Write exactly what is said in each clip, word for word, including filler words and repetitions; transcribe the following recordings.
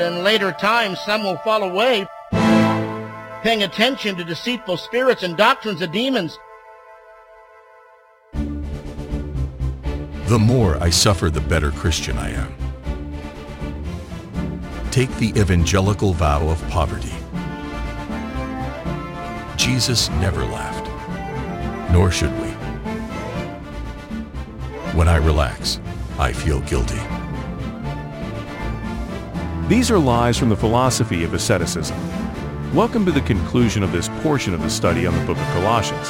and in later times some will fall away, paying attention to deceitful spirits and doctrines of demons. The more I suffer, the better Christian I am. Take the evangelical vow of poverty. Jesus never laughed, nor should we. When I relax, I feel guilty. These are lies from the philosophy of asceticism. Welcome to the conclusion of this portion of the study on the book of Colossians.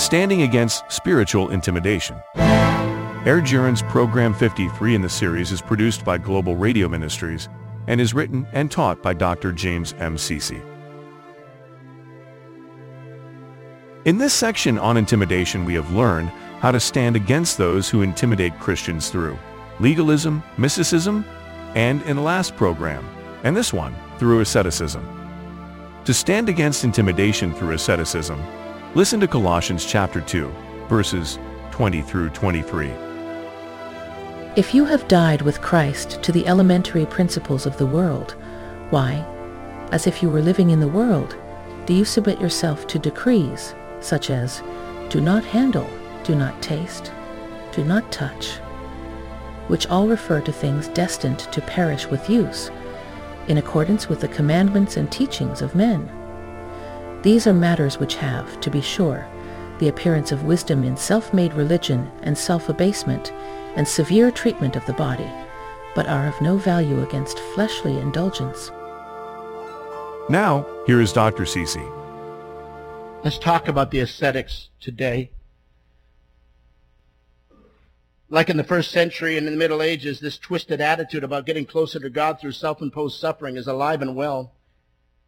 Standing against spiritual intimidation. Airjourn's Program fifty-three in the series is produced by Global Radio Ministries and is written and taught by Doctor James M. Cecy. In this section on intimidation, we have learned how to stand against those who intimidate Christians through legalism, mysticism, and in the last program, and this one, through asceticism. To stand against intimidation through asceticism, listen to Colossians chapter two, verses twenty through twenty-three. If you have died with Christ to the elementary principles of the world, why, as if you were living in the world, do you submit yourself to decrees, such as, do not handle, do not taste, do not touch, which all refer to things destined to perish with use, in accordance with the commandments and teachings of men. These are matters which have, to be sure, the appearance of wisdom in self-made religion and self-abasement and severe treatment of the body, but are of no value against fleshly indulgence. Now, here is Doctor Cecy. Let's talk about the ascetics today. Like in the first century and in the Middle Ages, this twisted attitude about getting closer to God through self-imposed suffering is alive and well.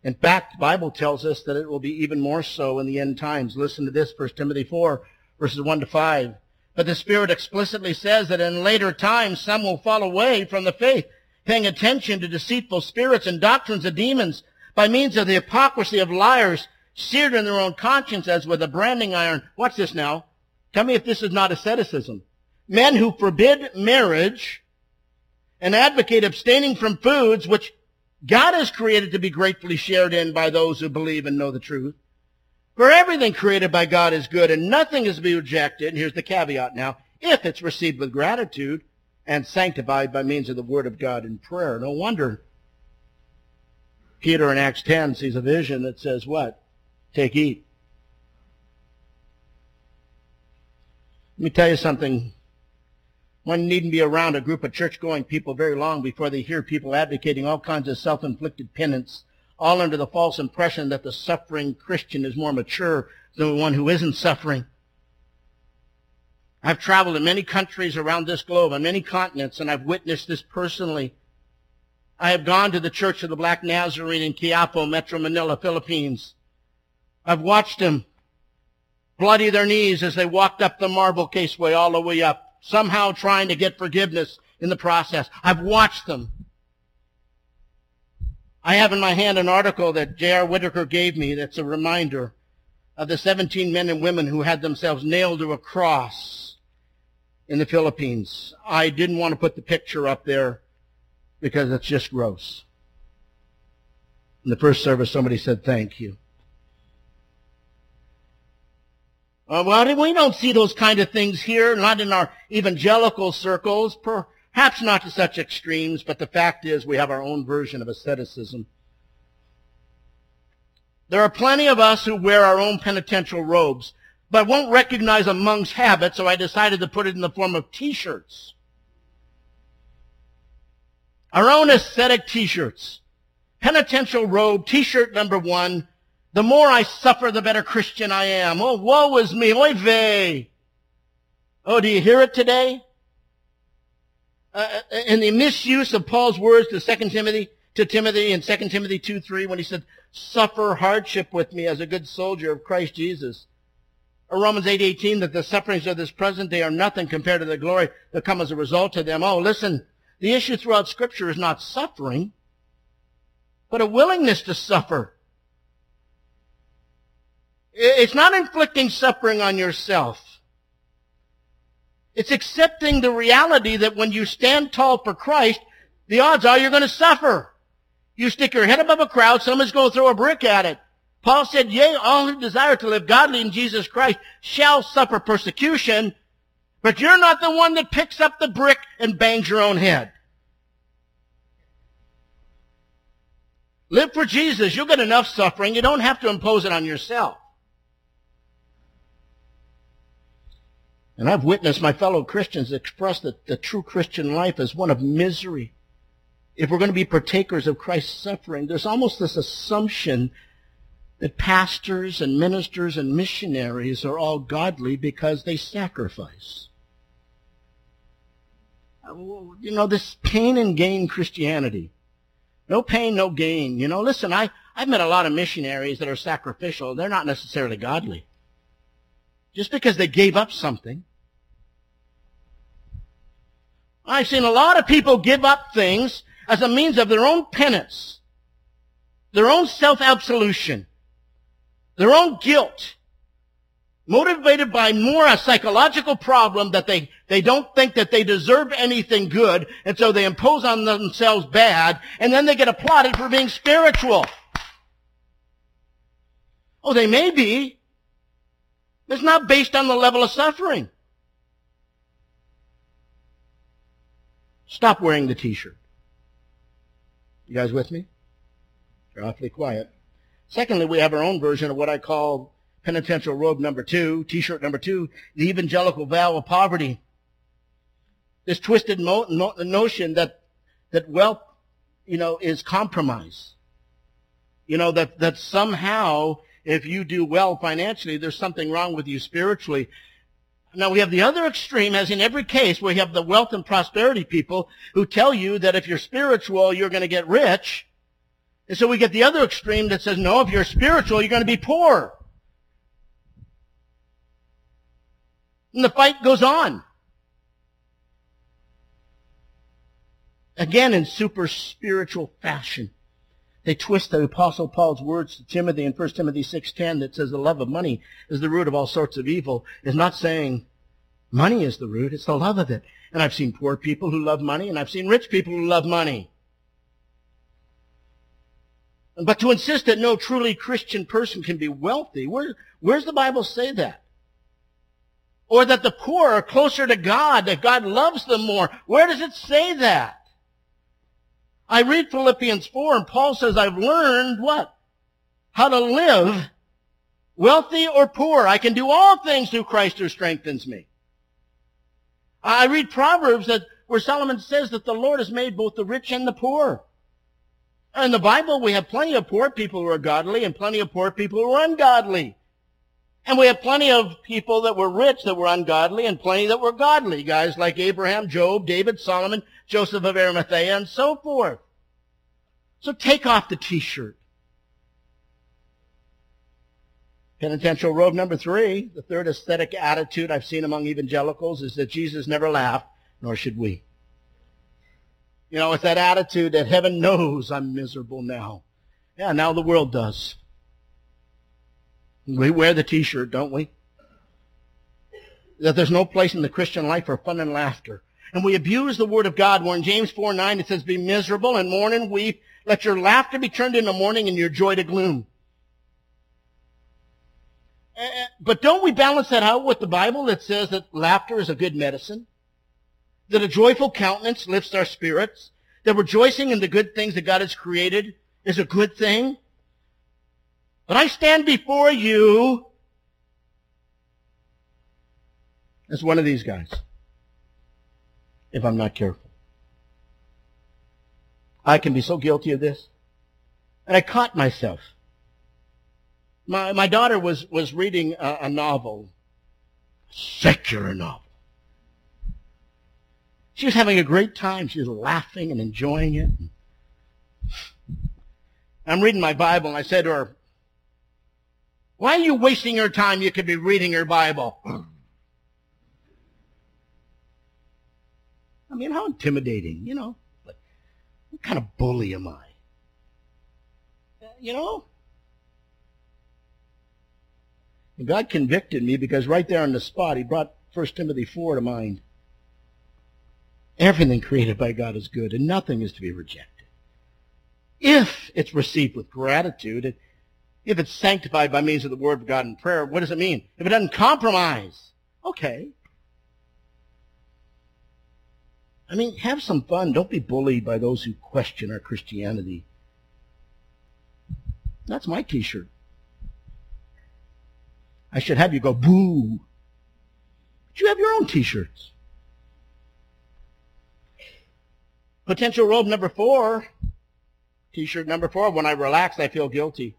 In fact, the Bible tells us that it will be even more so in the end times. Listen to this, First Timothy four, verses one to five. But the Spirit explicitly says that in later times some will fall away from the faith, paying attention to deceitful spirits and doctrines of demons by means of the hypocrisy of liars, seared in their own conscience as with a branding iron. Watch this now. Tell me if this is not asceticism. Men who forbid marriage and advocate abstaining from foods which God has created to be gratefully shared in by those who believe and know the truth. For everything created by God is good, and nothing is to be rejected, and here's the caveat now, if it's received with gratitude and sanctified by means of the Word of God in prayer. No wonder Peter in Acts ten sees a vision that says what? Take, eat. Let me tell you something. One needn't be around a group of church-going people very long before they hear people advocating all kinds of self-inflicted penance, all under the false impression that the suffering Christian is more mature than the one who isn't suffering. I've traveled in many countries around this globe, on many continents, and I've witnessed this personally. I have gone to the Church of the Black Nazarene in Quiapo, Metro Manila, Philippines. I've watched them bloody their knees as they walked up the marble caseway all the way up, somehow trying to get forgiveness in the process. I've watched them. I have in my hand an article that J R Whitaker gave me that's a reminder of the seventeen men and women who had themselves nailed to a cross in the Philippines. I didn't want to put the picture up there because it's just gross. In the first service, somebody said, thank you. Uh, well, we don't see those kind of things here, not in our evangelical circles, perhaps not to such extremes, but the fact is we have our own version of asceticism. There are plenty of us who wear our own penitential robes, but won't recognize a monk's habit, so I decided to put it in the form of T-shirts. Our own ascetic T-shirts. Penitential robe, T-shirt number one, the more I suffer, the better Christian I am. Oh, woe is me. Oy vey. Oh, do you hear it today? Uh, in the misuse of Paul's words to Second Timothy, to Timothy in Second Timothy two three, when he said, suffer hardship with me as a good soldier of Christ Jesus. Or Romans eight eighteen, that the sufferings of this present day are nothing compared to the glory that come as a result of them. Oh, listen, the issue throughout Scripture is not suffering, but a willingness to suffer. It's not inflicting suffering on yourself. It's accepting the reality that when you stand tall for Christ, the odds are you're going to suffer. You stick your head above a crowd, someone's going to throw a brick at it. Paul said, yea, all who desire to live godly in Jesus Christ shall suffer persecution, but you're not the one that picks up the brick and bangs your own head. Live for Jesus. You'll get enough suffering. You don't have to impose it on yourself. And I've witnessed my fellow Christians express that the true Christian life is one of misery. If we're going to be partakers of Christ's suffering, there's almost this assumption that pastors and ministers and missionaries are all godly because they sacrifice. You know, this pain and gain Christianity. No pain, no gain. You know, listen, I, I've met a lot of missionaries that are sacrificial. They're not necessarily godly. Just because they gave up something. I've seen a lot of people give up things as a means of their own penance, their own self-absolution, their own guilt, motivated by more a psychological problem that they, they don't think that they deserve anything good, and so they impose on themselves bad, and then they get applauded for being spiritual. Oh, they may be. It's not based on the level of suffering. Stop wearing the t-shirt. You guys with me? You're awfully quiet. Secondly, we have our own version of what I call penitential robe number two, t-shirt number two, the evangelical vow of poverty. This twisted mo- mo- notion that, that wealth, you know, is compromise. You know, that, that somehow if you do well financially, there's something wrong with you spiritually. Now, we have the other extreme, as in every case, we have the wealth and prosperity people who tell you that if you're spiritual, you're going to get rich. And so we get the other extreme that says, no, if you're spiritual, you're going to be poor. And the fight goes on. Again, in super spiritual fashion. They twist the Apostle Paul's words to Timothy in First Timothy six ten that says the love of money is the root of all sorts of evil. It's not saying money is the root, it's the love of it. And I've seen poor people who love money, and I've seen rich people who love money. But to insist that no truly Christian person can be wealthy, where, where's the Bible say that? Or that the poor are closer to God, that God loves them more. Where does it say that? I read Philippians four, and Paul says, I've learned what? How to live, wealthy or poor. I can do all things through Christ who strengthens me. I read Proverbs that where Solomon says that the Lord has made both the rich and the poor. In the Bible, we have plenty of poor people who are godly and plenty of poor people who are ungodly. And we have plenty of people that were rich that were ungodly and plenty that were godly, guys like Abraham, Job, David, Solomon, Joseph of Arimathea, and so forth. So take off the t-shirt. Penitential robe number three, the third aesthetic attitude I've seen among evangelicals is that Jesus never laughed, nor should we. You know, it's that attitude that heaven knows I'm miserable now. Yeah, now the world does. We wear the t-shirt, don't we? That there's no place in the Christian life for fun and laughter. And we abuse the word of God where in James four nine it says, be miserable and mourn and weep. Let your laughter be turned into mourning and your joy to gloom. But don't we balance that out with the Bible that says that laughter is a good medicine? That a joyful countenance lifts our spirits? That rejoicing in the good things that God has created is a good thing? But I stand before you as one of these guys, if I'm not careful. I can be so guilty of this. And I caught myself. My my daughter was, was reading a, a novel, a secular novel. She was having a great time. She was laughing and enjoying it. I'm reading my Bible, and I said to her, why are you wasting your time? You could be reading your Bible. I mean, how intimidating, you know. Like, what kind of bully am I? Uh, you know? And God convicted me because right there on the spot, he brought First Timothy four to mind. Everything created by God is good, and nothing is to be rejected. If it's received with gratitude, if it's sanctified by means of the word of God in prayer, what does it mean? If it doesn't compromise, okay. I mean, have some fun. Don't be bullied by those who question our Christianity. That's my t-shirt. I should have you go, boo. But you have your own t-shirts. Potential robe number four, t-shirt number four, when I relax, I feel guilty.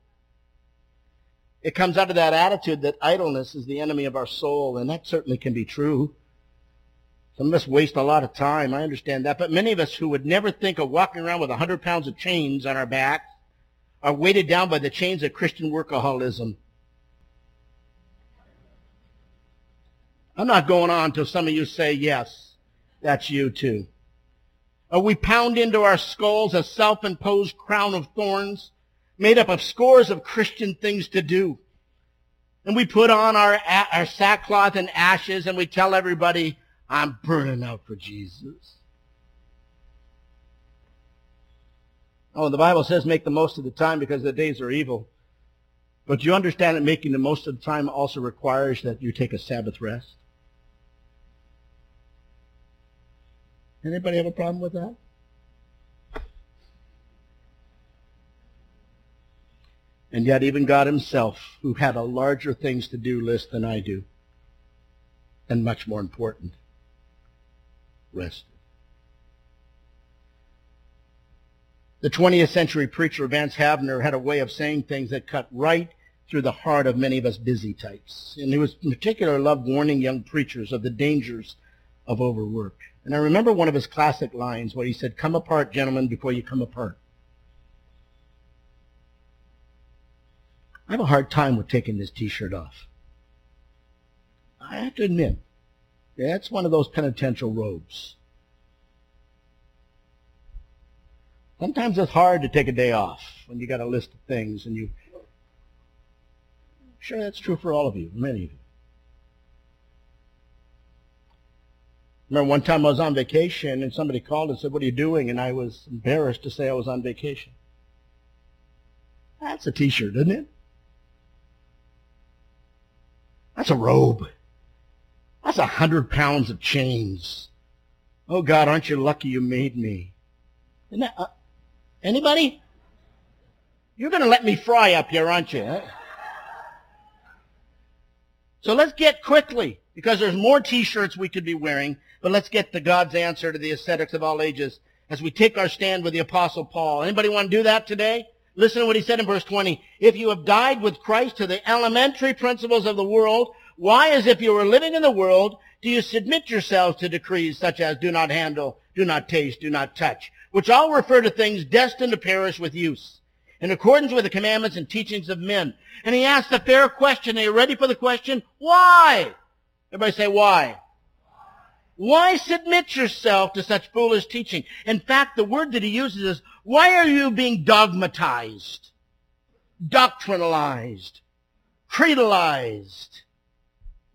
It comes out of that attitude that idleness is the enemy of our soul, and that certainly can be true. Some of us waste a lot of time, I understand that, but many of us who would never think of walking around with one hundred pounds of chains on our back are weighted down by the chains of Christian workaholism. I'm not going on until some of you say yes. That's you too. Or we pound into our skulls a self-imposed crown of thorns made up of scores of Christian things to do. And we put on our, our sackcloth and ashes and we tell everybody, I'm burning out for Jesus. Oh, and the Bible says make the most of the time because the days are evil. But you understand that making the most of the time also requires that you take a Sabbath rest? Anybody have a problem with that? And yet even God himself, who had a larger things to do list than I do, and much more important, rested. The twentieth century preacher Vance Havner had a way of saying things that cut right through the heart of many of us busy types. And he was in particular loved warning young preachers of the dangers of overwork. And I remember one of his classic lines where he said, come apart, gentlemen, before you come apart. I have a hard time with taking this t-shirt off. I have to admit, that's one of those penitential robes. Sometimes it's hard to take a day off when you got a list of things and you... I'm sure that's true for all of you, many of you. I remember one time I was on vacation and somebody called and said, what are you doing? And I was embarrassed to say I was on vacation. That's a t-shirt, isn't it? That's a robe. That's a hundred pounds of chains. Oh God, aren't you lucky you made me? Isn't that... Uh, Anybody? You're going to let me fry up here, aren't you? Huh? So let's get quickly, because there's more t-shirts we could be wearing, but let's get to God's answer to the ascetics of all ages as we take our stand with the Apostle Paul. Anybody want to do that today? Listen to what he said in verse twenty. If you have died with Christ to the elementary principles of the world, why, as if you were living in the world, do you submit yourselves to decrees such as do not handle, do not taste, do not touch, which all refer to things destined to perish with use, in accordance with the commandments and teachings of men. And he asked a fair question. Are you ready for the question? Why? Everybody say, why? Why submit yourself to such foolish teaching? In fact, the word that he uses is, why are you being dogmatized, doctrinalized, creedalized,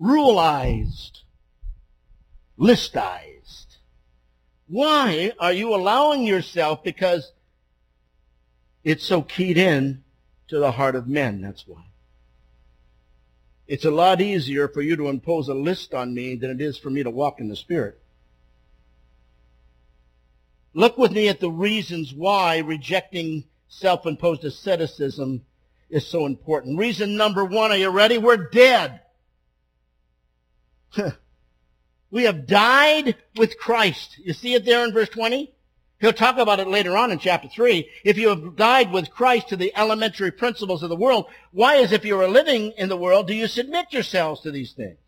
ruleized, listized? Why are you allowing yourself? Because it's so keyed in to the heart of men, that's why. It's a lot easier for you to impose a list on me than it is for me to walk in the Spirit. Look with me at the reasons why rejecting self-imposed asceticism is so important. Reason number one, are you ready? We're dead. We have died with Christ. You see it there in verse twenty? He'll talk about it later on in chapter three. If you have died with Christ to the elementary principles of the world, why, as if you were living in the world, do you submit yourselves to these things?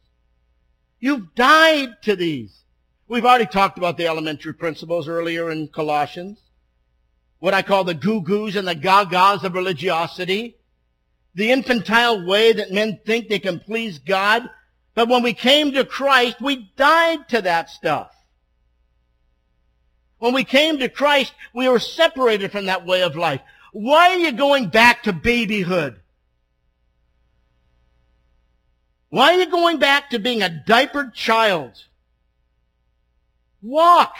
You've died to these. We've already talked about the elementary principles earlier in Colossians. What I call the goo-goos and the gagas of religiosity. The infantile way that men think they can please God. But when we came to Christ, we died to that stuff. When we came to Christ, we were separated from that way of life. Why are you going back to babyhood? Why are you going back to being a diapered child? Walk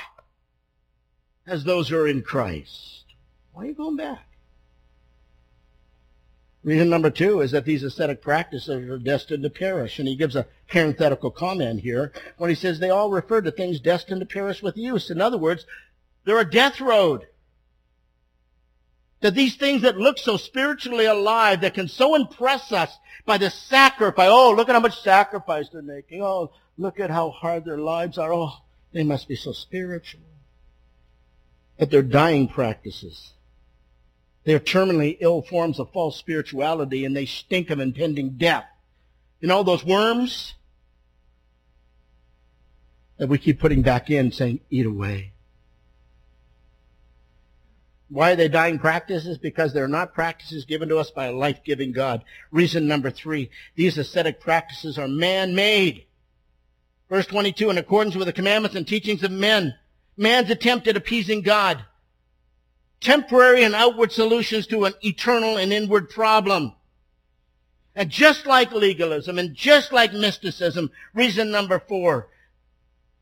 as those who are in Christ. Why are you going back? Reason number two is that these ascetic practices are destined to perish. And he gives a parenthetical comment here when he says they all refer to things destined to perish with use. In other words, they're a death road. That these things that look so spiritually alive, that can so impress us by the sacrifice. Oh, look at how much sacrifice they're making. Oh, look at how hard their lives are. Oh, they must be so spiritual. That they're dying practices. They're terminally ill forms of false spirituality, and they stink of impending death. You know, those worms that we keep putting back in, saying, eat away. Why are they dying practices? Because they're not practices given to us by a life-giving God. Reason number three, these ascetic practices are man-made. Verse twenty-two, in accordance with the commandments and teachings of men, man's attempt at appeasing God. Temporary and outward solutions to an eternal and inward problem. And just like legalism and just like mysticism, reason number four,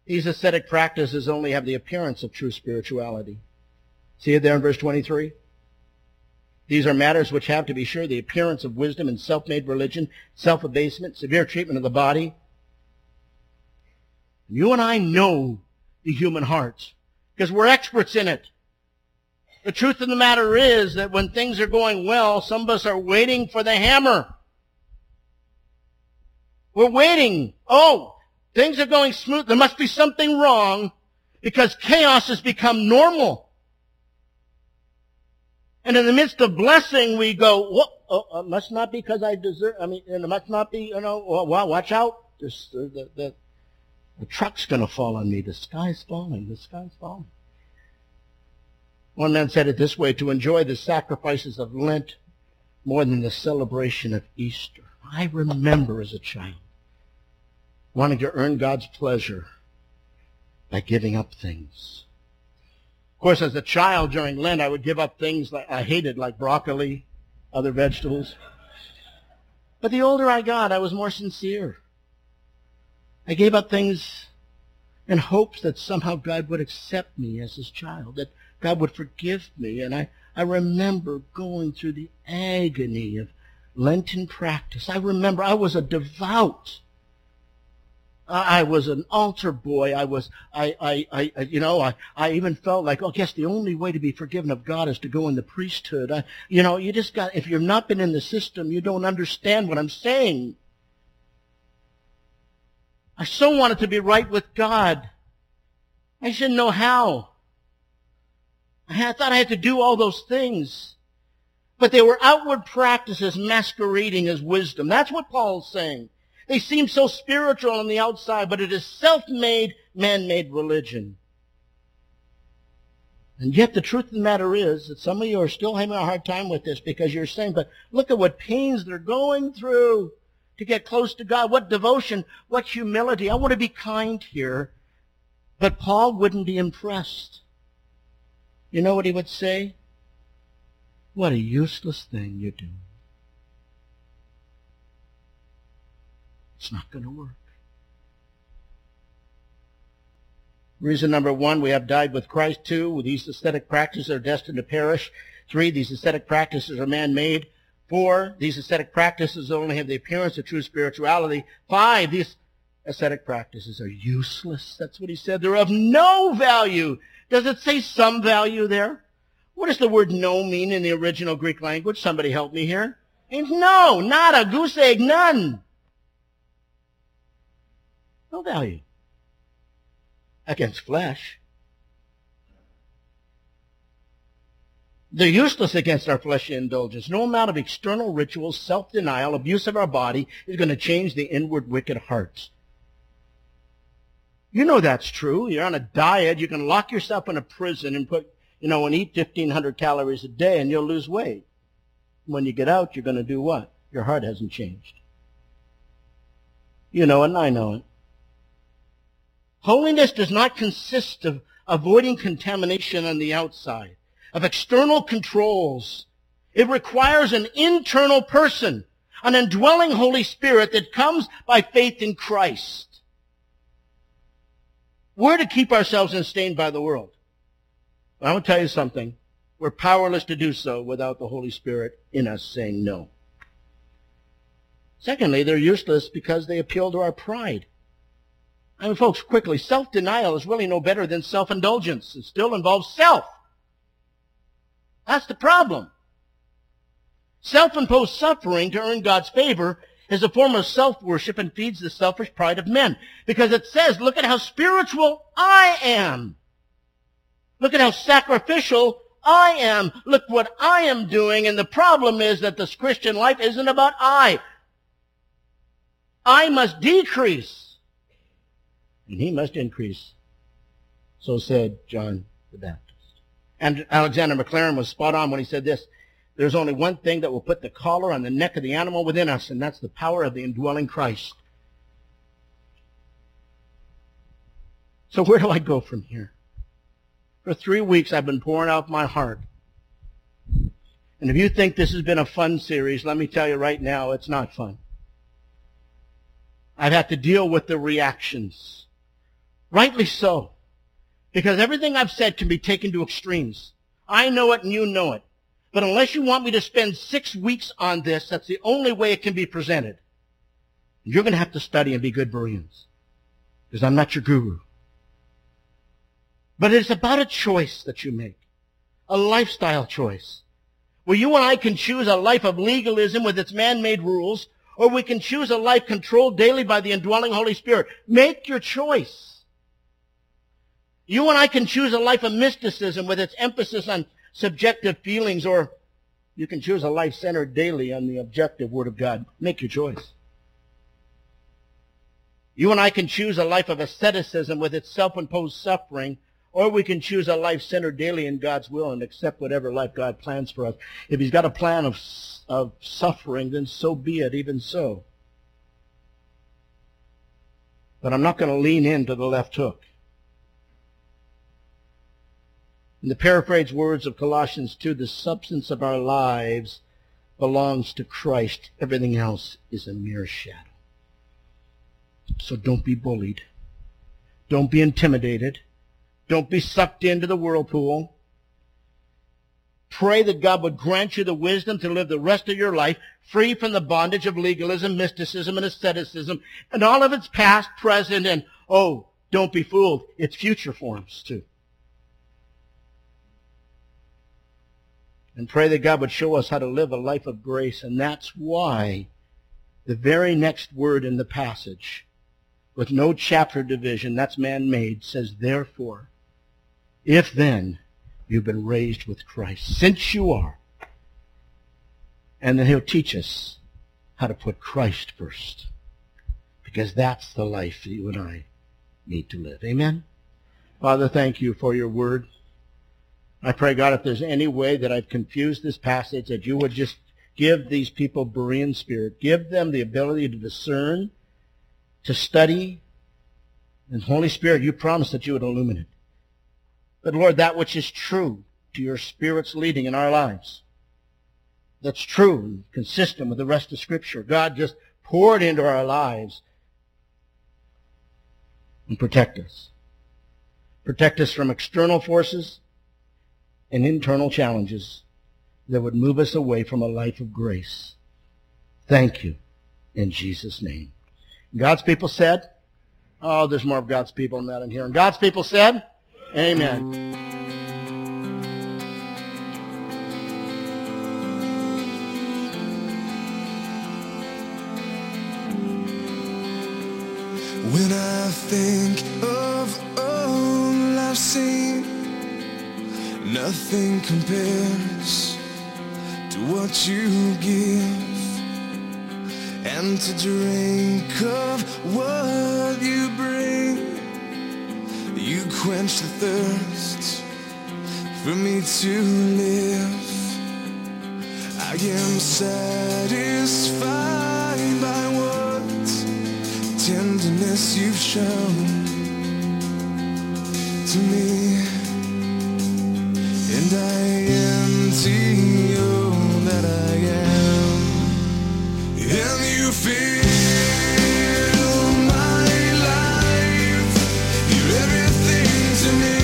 these ascetic practices only have the appearance of true spirituality. See it there in verse twenty-three? These are matters which have, to be sure, the appearance of wisdom and self-made religion, self-abasement, severe treatment of the body. You and I know the human heart because we're experts in it. The truth of the matter is that when things are going well, some of us are waiting for the hammer. We're waiting. Oh, things are going smooth. There must be something wrong because chaos has become normal. And in the midst of blessing, we go, "What? Oh, it must not be because I deserve, I mean, it must not be, you know, well, watch out. This, the, the, the, the truck's going to fall on me. The sky's falling. The sky's falling." One man said it this way, to enjoy the sacrifices of Lent more than the celebration of Easter. I remember as a child wanting to earn God's pleasure by giving up things. Of course, as a child during Lent, I would give up things that I hated, like broccoli, other vegetables. But the older I got, I was more sincere. I gave up things in hopes that somehow God would accept me as his child, that God would forgive me. And I, I remember going through the agony of Lenten practice. I remember I was a devout. I, I was an altar boy. I was, I, I, I, you know, I, I even felt like, oh, I guess the only way to be forgiven of God is to go in the priesthood. I, you know, you just got, if you've not been in the system, you don't understand what I'm saying. I so wanted to be right with God. I didn't know how. I thought I had to do all those things. But they were outward practices masquerading as wisdom. That's what Paul's saying. They seem so spiritual on the outside, but it is self-made, man-made religion. And yet the truth of the matter is that some of you are still having a hard time with this because you're saying, but look at what pains they're going through to get close to God. What devotion, what humility. I want to be kind here. But Paul wouldn't be impressed. You know what he would say? What a useless thing you do. It's not going to work. Reason number one, we have died with Christ. Two, these ascetic practices are destined to perish. Three, these ascetic practices are man-made. Four, these ascetic practices only have the appearance of true spirituality. Five, these ascetic practices are useless. That's what he said. They're of no value. Does it say some value there? What does the word no mean in the original Greek language? Somebody help me here. It means no, not a goose egg, none. No value. Against flesh. They're useless against our fleshly indulgence. No amount of external rituals, self-denial, abuse of our body is going to change the inward wicked hearts. You know that's true. You're on a diet. You can lock yourself in a prison and put, you know, and eat fifteen hundred calories a day and you'll lose weight. When you get out, you're going to do what? Your heart hasn't changed. You know it and I know it. Holiness does not consist of avoiding contamination on the outside, of external controls. It requires an internal person, an indwelling Holy Spirit that comes by faith in Christ. We're to keep ourselves unstained by the world. I want to tell you something. We're powerless to do so without the Holy Spirit in us saying no. Secondly, they're useless because they appeal to our pride. I mean, folks, quickly, self-denial is really no better than self-indulgence. It still involves self. That's the problem. Self-imposed suffering to earn God's favor is a form of self-worship and feeds the selfish pride of men. Because it says, look at how spiritual I am. Look at how sacrificial I am. Look what I am doing. And the problem is that this Christian life isn't about I. I must decrease, and he must increase. So said John the Baptist. And Alexander McLaren was spot on when he said this. There's only one thing that will put the collar on the neck of the animal within us, and that's the power of the indwelling Christ. So where do I go from here? For three weeks, I've been pouring out my heart. And if you think this has been a fun series, let me tell you right now, it's not fun. I've had to deal with the reactions. Rightly so. Because everything I've said can be taken to extremes. I know it and you know it. But unless you want me to spend six weeks on this, that's the only way it can be presented. You're going to have to study and be good Bereans, because I'm not your guru. But it's about a choice that you make, a lifestyle choice, where you and I can choose a life of legalism with its man-made rules, or we can choose a life controlled daily by the indwelling Holy Spirit. Make your choice. You and I can choose a life of mysticism with its emphasis on subjective feelings, or you can choose a life centered daily on the objective Word of God. Make your choice. You and I can choose a life of asceticism with its self-imposed suffering, or we can choose a life centered daily in God's will and accept whatever life God plans for us. If He's got a plan of, of suffering, then so be it, even so. But I'm not going to lean into the left hook. In the paraphrased words of Colossians two, the substance of our lives belongs to Christ. Everything else is a mere shadow. So don't be bullied. Don't be intimidated. Don't be sucked into the whirlpool. Pray that God would grant you the wisdom to live the rest of your life free from the bondage of legalism, mysticism, and asceticism, and all of its past, present, and, oh, don't be fooled, its future forms, too. And pray that God would show us how to live a life of grace. And that's why the very next word in the passage, with no chapter division, that's man-made, says, therefore, if then you've been raised with Christ, since you are, and then He'll teach us how to put Christ first, because that's the life that you and I need to live. Amen? Father, thank you for your word. I pray, God, if there's any way that I've confused this passage, that you would just give these people Berean spirit. Give them the ability to discern, to study. And Holy Spirit, you promised that you would illuminate. But, Lord, that which is true to your Spirit's leading in our lives, that's true and consistent with the rest of Scripture, God, just pour it into our lives and protect us. Protect us from external forces and internal challenges that would move us away from a life of grace. Thank you, in Jesus' name. God's people said, oh, there's more of God's people than that in here. And God's people said, amen. When I think of all I've seen, nothing compares to what you give, and to drink of what you bring. You quench the thirst for me to live. I am satisfied by what tenderness you've shown to me. And I am to you that I am, and you fill my life, you're everything to me.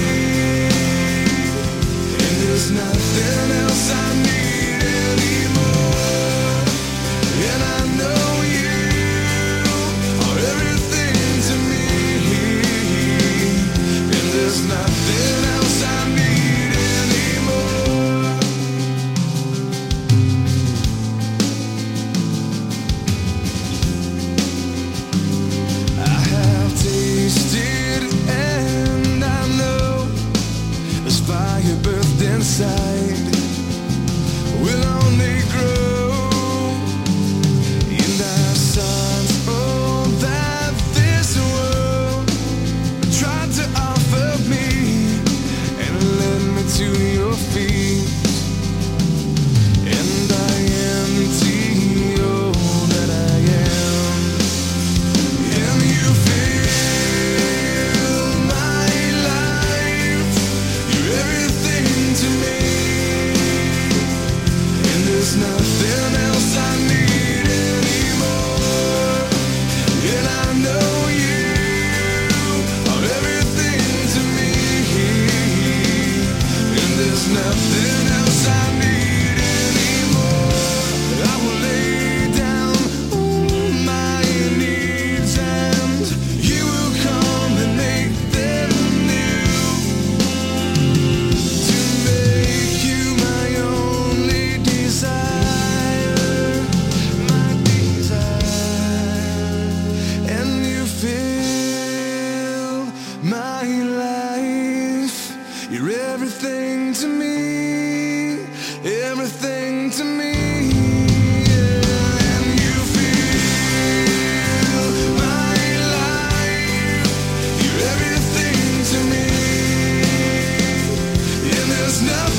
No.